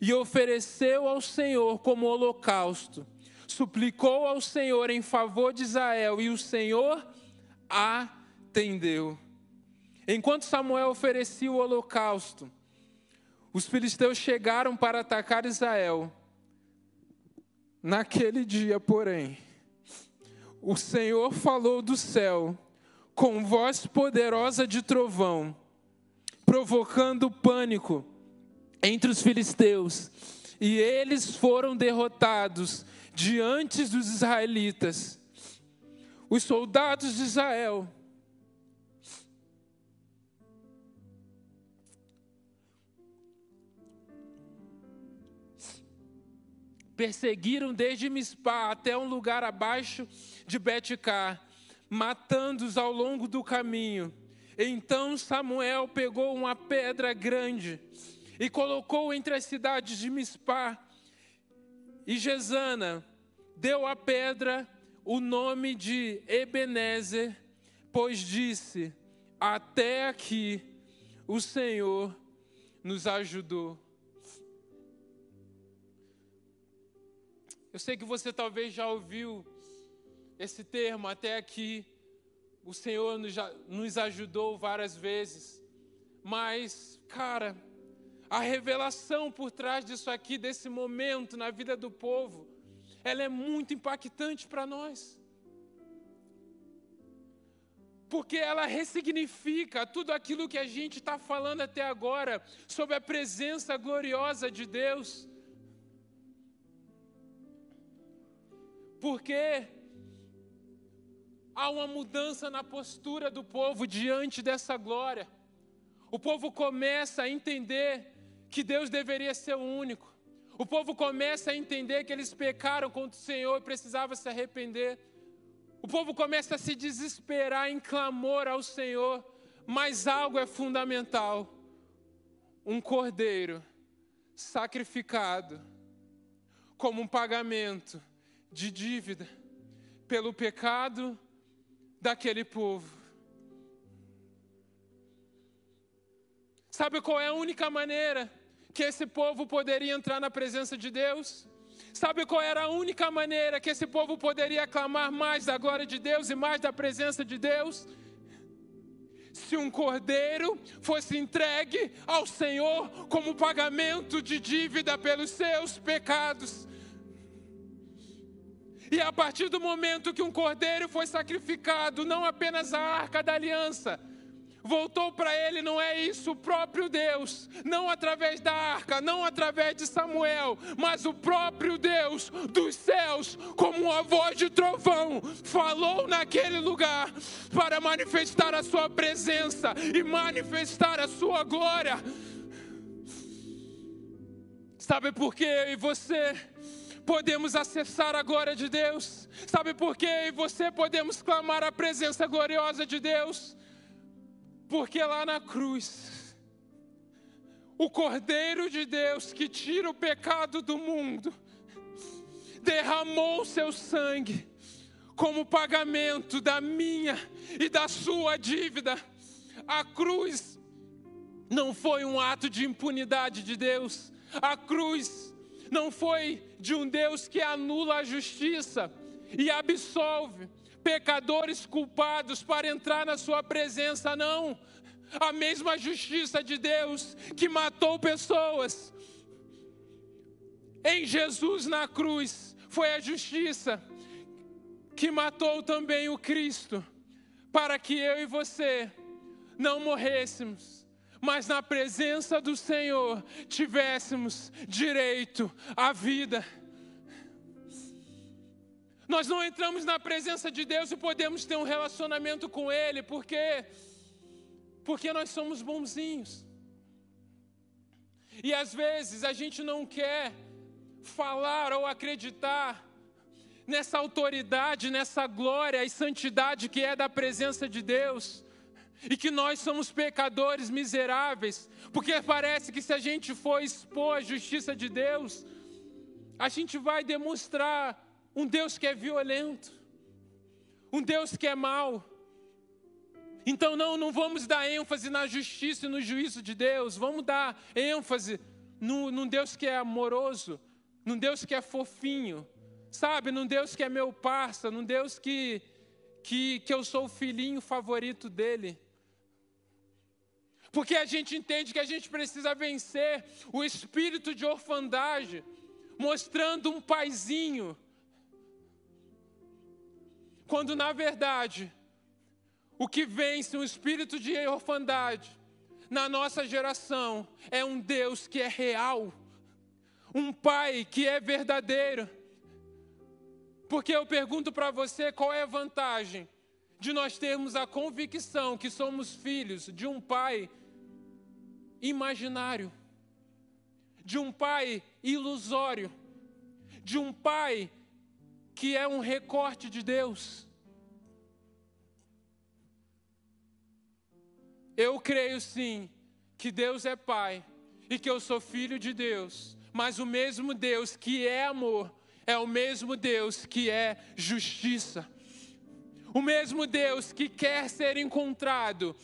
e ofereceu ao Senhor como holocausto. Suplicou ao Senhor em favor de Israel e o Senhor atendeu. Enquanto Samuel oferecia o holocausto, os filisteus chegaram para atacar Israel. Naquele dia, porém, o Senhor falou do céu com voz poderosa de trovão, provocando pânico entre os filisteus, e eles foram derrotados diante dos israelitas. Os soldados de Israel perseguiram desde Mispá até um lugar abaixo de Bet-Cá, matando-os ao longo do caminho. Então Samuel pegou uma pedra grande e colocou entre as cidades de Mispá e Gesana. Deu à pedra o nome de Ebenezer, pois disse: Até aqui o Senhor nos ajudou. Eu sei que você talvez já ouviu esse termo, até aqui o Senhor nos ajudou várias vezes. Mas, cara, a revelação por trás disso aqui, desse momento na vida do povo, ela é muito impactante para nós. Porque ela ressignifica tudo aquilo que a gente está falando até agora sobre a presença gloriosa de Deus. Porque há uma mudança na postura do povo diante dessa glória. O povo começa a entender que Deus deveria ser o único. O povo começa a entender que eles pecaram contra o Senhor e precisava se arrepender. O povo começa a se desesperar em clamor ao Senhor. Mas algo é fundamental. Um cordeiro sacrificado como um pagamento de dívida pelo pecado daquele povo. Sabe qual é a única maneira que esse povo poderia entrar na presença de Deus? Sabe qual era a única maneira que esse povo poderia clamar mais da glória de Deus e mais da presença de Deus? Se um cordeiro fosse entregue ao Senhor como pagamento de dívida pelos seus pecados. E a partir do momento que um cordeiro foi sacrificado, não apenas a Arca da Aliança voltou para ele, não é isso, o próprio Deus, não através da arca, não através de Samuel, mas o próprio Deus dos céus, como uma voz de trovão, falou naquele lugar para manifestar a sua presença e manifestar a sua glória. Sabe por que eu e você podemos acessar a glória de Deus? Sabe por que eu e você podemos clamar a presença gloriosa de Deus? Porque lá na cruz, o Cordeiro de Deus que tira o pecado do mundo, derramou seu sangue como pagamento da minha e da sua dívida. A cruz não foi um ato de impunidade de Deus. A cruz não foi de um Deus que anula a justiça e absolve pecadores culpados para entrar na sua presença, não. A mesma justiça de Deus que matou pessoas em Jesus na cruz, foi a justiça que matou também o Cristo, para que eu e você não morrêssemos, mas na presença do Senhor tivéssemos direito à vida. Nós não entramos na presença de Deus e podemos ter um relacionamento com Ele, porque nós somos bonzinhos. E às vezes a gente não quer falar ou acreditar nessa autoridade, nessa glória e santidade que é da presença de Deus. E que nós somos pecadores miseráveis, porque parece que se a gente for expor a justiça de Deus, a gente vai demonstrar um Deus que é violento, um Deus que é mau. Então não vamos dar ênfase na justiça e no juízo de Deus, vamos dar ênfase num Deus que é amoroso, num Deus que é fofinho, sabe? Num Deus que é meu parça, num Deus que eu sou o filhinho favorito dele. Porque a gente entende que a gente precisa vencer o espírito de orfandade, mostrando um paizinho, quando na verdade, o que vence um espírito de orfandade na nossa geração é um Deus que é real, um Pai que é verdadeiro. Porque eu pergunto para você, qual é a vantagem de nós termos a convicção que somos filhos de um Pai imaginário, de um Pai ilusório, de um Pai que é um recorte de Deus? Eu creio sim que Deus é Pai e que eu sou filho de Deus, mas o mesmo Deus que é amor é o mesmo Deus que é justiça. O mesmo Deus que quer ser encontrado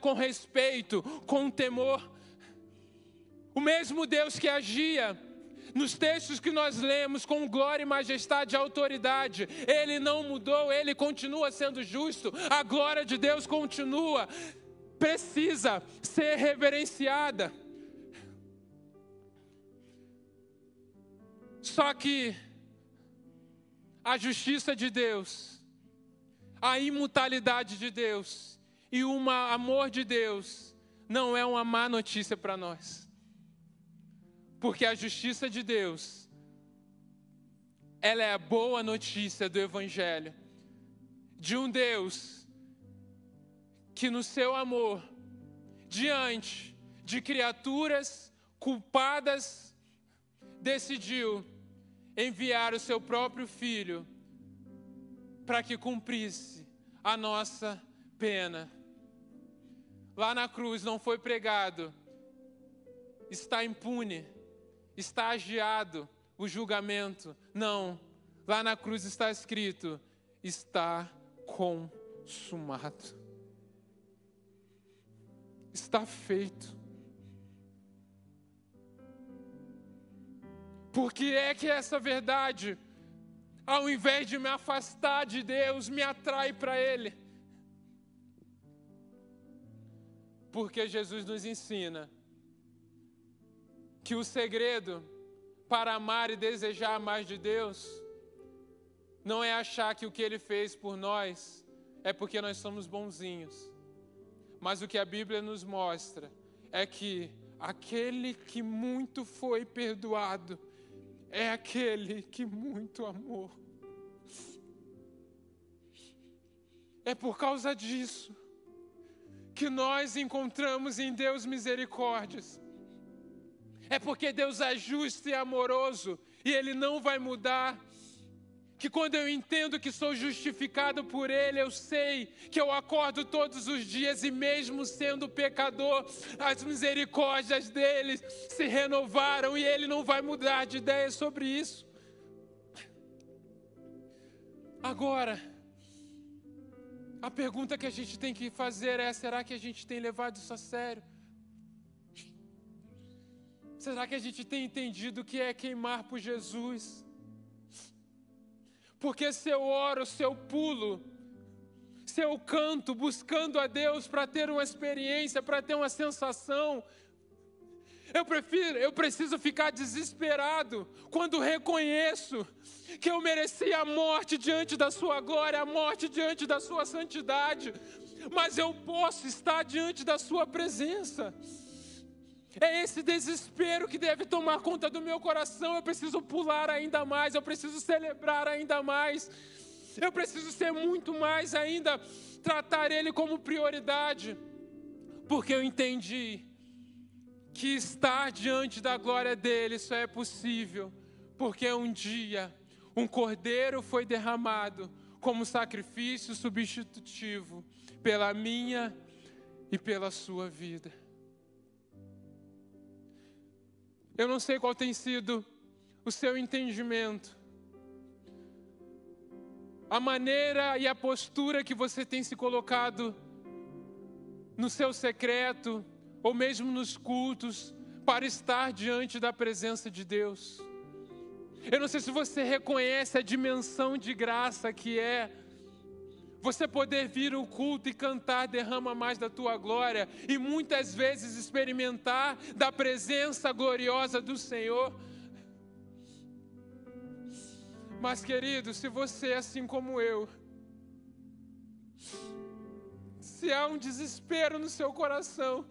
com respeito, com temor. O mesmo Deus que agia nos textos que nós lemos, com glória e majestade e autoridade, Ele não mudou, Ele continua sendo justo, a glória de Deus continua, precisa ser reverenciada. Só que a justiça de Deus, a imutalidade de Deus e o amor de Deus não é uma má notícia para nós. Porque a justiça de Deus Ela é a boa notícia do Evangelho, de um Deus que no seu amor, diante de criaturas culpadas, decidiu enviar o seu próprio Filho para que cumprisse a nossa pena. Lá na cruz não foi pregado, está impune, está agiado o julgamento. Não, lá na cruz está escrito, está consumado. Está feito. Por que é que essa verdade, ao invés de me afastar de Deus, me atrai para Ele? Porque Jesus nos ensina que o segredo para amar e desejar mais de Deus não é achar que o que Ele fez por nós é porque nós somos bonzinhos. Mas o que a Bíblia nos mostra é que aquele que muito foi perdoado é aquele que muito amou. É por causa disso que nós encontramos em Deus misericórdias. É porque Deus é justo e amoroso e Ele não vai mudar. Que quando eu entendo que sou justificado por Ele, eu sei que eu acordo todos os dias e mesmo sendo pecador, as misericórdias dEle se renovaram e Ele não vai mudar de ideia sobre isso. Agora, a pergunta que a gente tem que fazer é: será que a gente tem levado isso a sério? Será que a gente tem entendido o que é queimar por Jesus? Porque se eu oro, se eu pulo, se eu canto buscando a Deus para ter uma experiência, para ter uma sensação, eu preciso ficar desesperado quando reconheço que eu merecia a morte diante da sua glória, a morte diante da sua santidade, mas eu posso estar diante da sua presença. É esse desespero que deve tomar conta do meu coração. Eu preciso pular ainda mais, eu preciso celebrar ainda mais, eu preciso ser muito mais ainda, tratar Ele como prioridade, porque eu entendi que estar diante da glória dEle só é possível porque um dia um cordeiro foi derramado como sacrifício substitutivo pela minha e pela sua vida. Eu não sei qual tem sido o seu entendimento, a maneira e a postura que você tem se colocado no seu secreto, ou mesmo nos cultos, para estar diante da presença de Deus. Eu não sei se você reconhece a dimensão de graça que é você poder vir ao culto e cantar, derrama mais da tua glória, e muitas vezes experimentar da presença gloriosa do Senhor. Mas querido, se você assim como eu, se há um desespero no seu coração,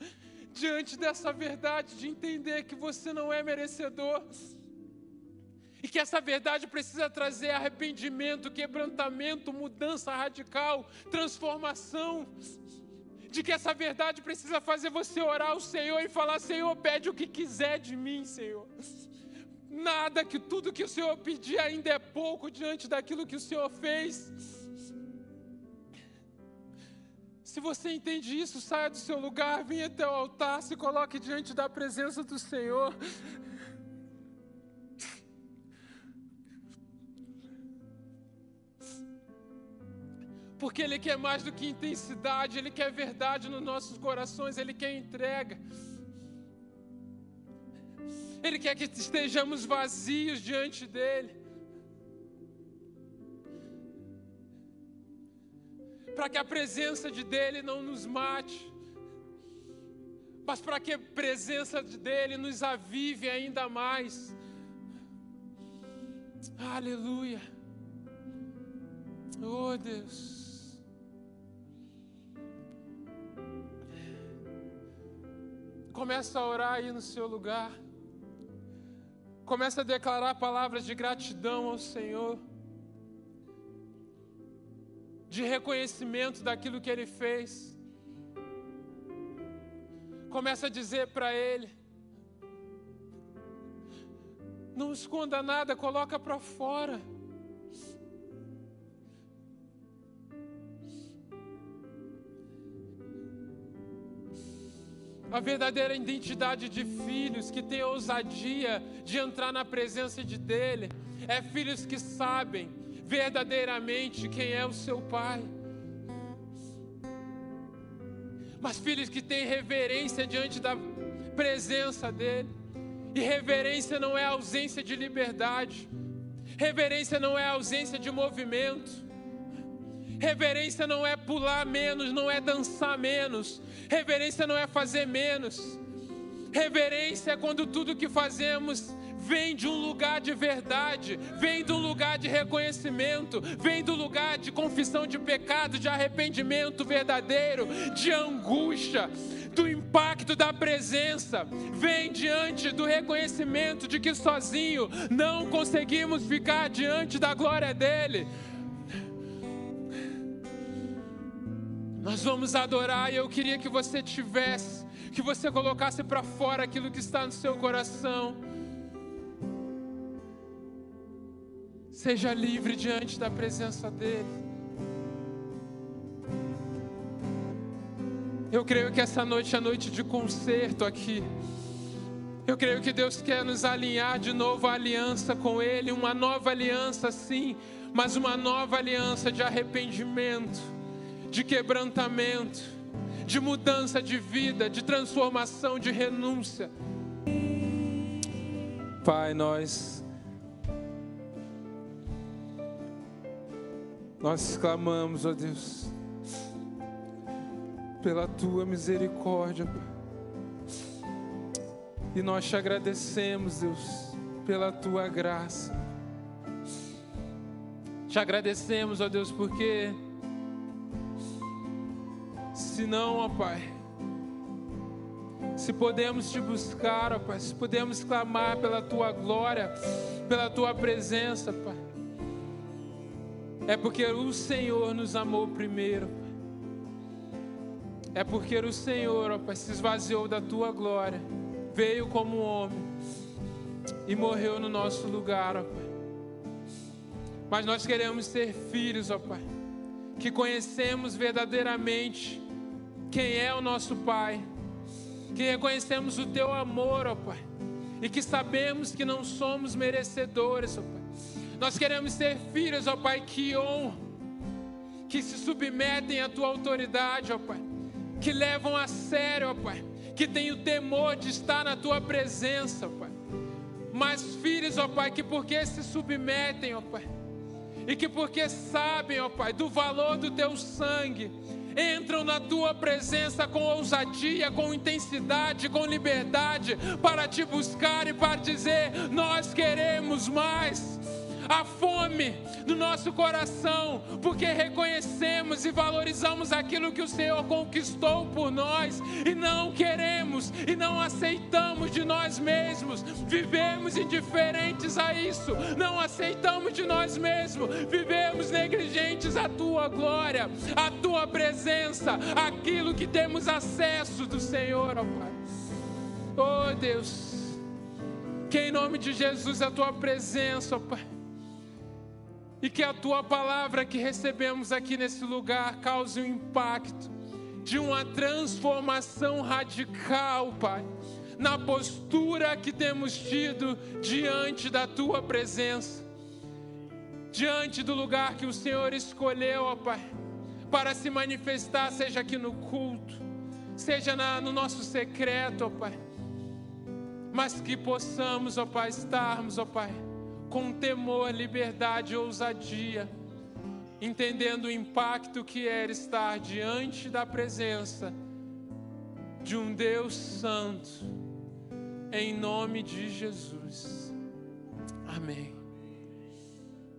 diante dessa verdade de entender que você não é merecedor, e que essa verdade precisa trazer arrependimento, quebrantamento, mudança radical, transformação. De que essa verdade precisa fazer você orar ao Senhor e falar: Senhor, pede o que quiser de mim, Senhor. Nada, que tudo que o Senhor pedir ainda é pouco diante daquilo que o Senhor fez. Se você entende isso, saia do seu lugar, venha até o altar, se coloque diante da presença do Senhor. Porque Ele quer mais do que intensidade, Ele quer verdade nos nossos corações, Ele quer entrega. Ele quer que estejamos vazios diante dEle. Para que a presença dEle não nos mate, mas para que a presença dEle nos avive ainda mais. Aleluia. Oh Deus. Começa a orar aí no seu lugar. Começa a declarar palavras de gratidão ao Senhor, de reconhecimento daquilo que Ele fez. Começa a dizer para Ele: não esconda nada, coloca para fora. A verdadeira identidade de filhos que tem a ousadia de entrar na presença dEle é filhos que sabem verdadeiramente quem é o seu Pai. Mas filhos que têm reverência diante da presença dEle. E reverência não é ausência de liberdade. Reverência não é ausência de movimento. Reverência não é pular menos, não é dançar menos. Reverência não é fazer menos. Reverência é quando tudo que fazemos vem de um lugar de verdade, vem de um lugar de reconhecimento, vem do lugar de confissão de pecado, de arrependimento verdadeiro, de angústia, do impacto da presença. Vem diante do reconhecimento de que sozinho não conseguimos ficar diante da glória dEle. Nós vamos adorar, e eu queria que você tivesse, que você colocasse para fora aquilo que está no seu coração. Seja livre diante da presença dEle. Eu creio que essa noite é noite de concerto aqui. Eu creio que Deus quer nos alinhar de novo à aliança com Ele, uma nova aliança sim, mas uma nova aliança de arrependimento, de quebrantamento, de mudança de vida, de transformação, de renúncia. Pai, nós clamamos, ó Deus, pela Tua misericórdia, Pai. E nós Te agradecemos, Deus, pela Tua graça. Te agradecemos, ó Deus, porque se não, ó Pai, se podemos Te buscar, ó Pai, se podemos clamar pela Tua glória, pela Tua presença, Pai, é porque o Senhor nos amou primeiro, Pai. É porque o Senhor, ó Pai, se esvaziou da Tua glória, veio como homem e morreu no nosso lugar, ó Pai. Mas nós queremos ser filhos, ó Pai, que conhecemos verdadeiramente quem é o nosso Pai, que reconhecemos o Teu amor, ó Pai, e que sabemos que não somos merecedores, ó Pai. Nós queremos ser filhos, ó Pai, que honram, que se submetem à Tua autoridade, ó Pai, que levam a sério, ó Pai, que têm o temor de estar na Tua presença, ó Pai. Mas filhos, ó Pai, que porque se submetem, ó Pai, e que porque sabem, ó Pai, do valor do Teu sangue, entram na Tua presença com ousadia, com intensidade, com liberdade, para Te buscar e para dizer: nós queremos mais. A fome no nosso coração, porque reconhecemos e valorizamos aquilo que o Senhor conquistou por nós, e não queremos e não aceitamos de nós mesmos vivemos indiferentes a isso, não aceitamos de nós mesmos vivemos negligentes à Tua glória, à Tua presença, aquilo que temos acesso do Senhor, ó Pai. Oh Deus, que em nome de Jesus a Tua presença, ó Pai, e que a Tua palavra que recebemos aqui nesse lugar cause um impacto de uma transformação radical, Pai, na postura que temos tido diante da Tua presença, diante do lugar que o Senhor escolheu, ó Pai, para se manifestar, seja aqui no culto, seja no nosso secreto, ó Pai, mas que possamos, ó Pai, estarmos, ó Pai, com temor, liberdade, ousadia, entendendo o impacto que é estar diante da presença de um Deus santo, em nome de Jesus. Amém.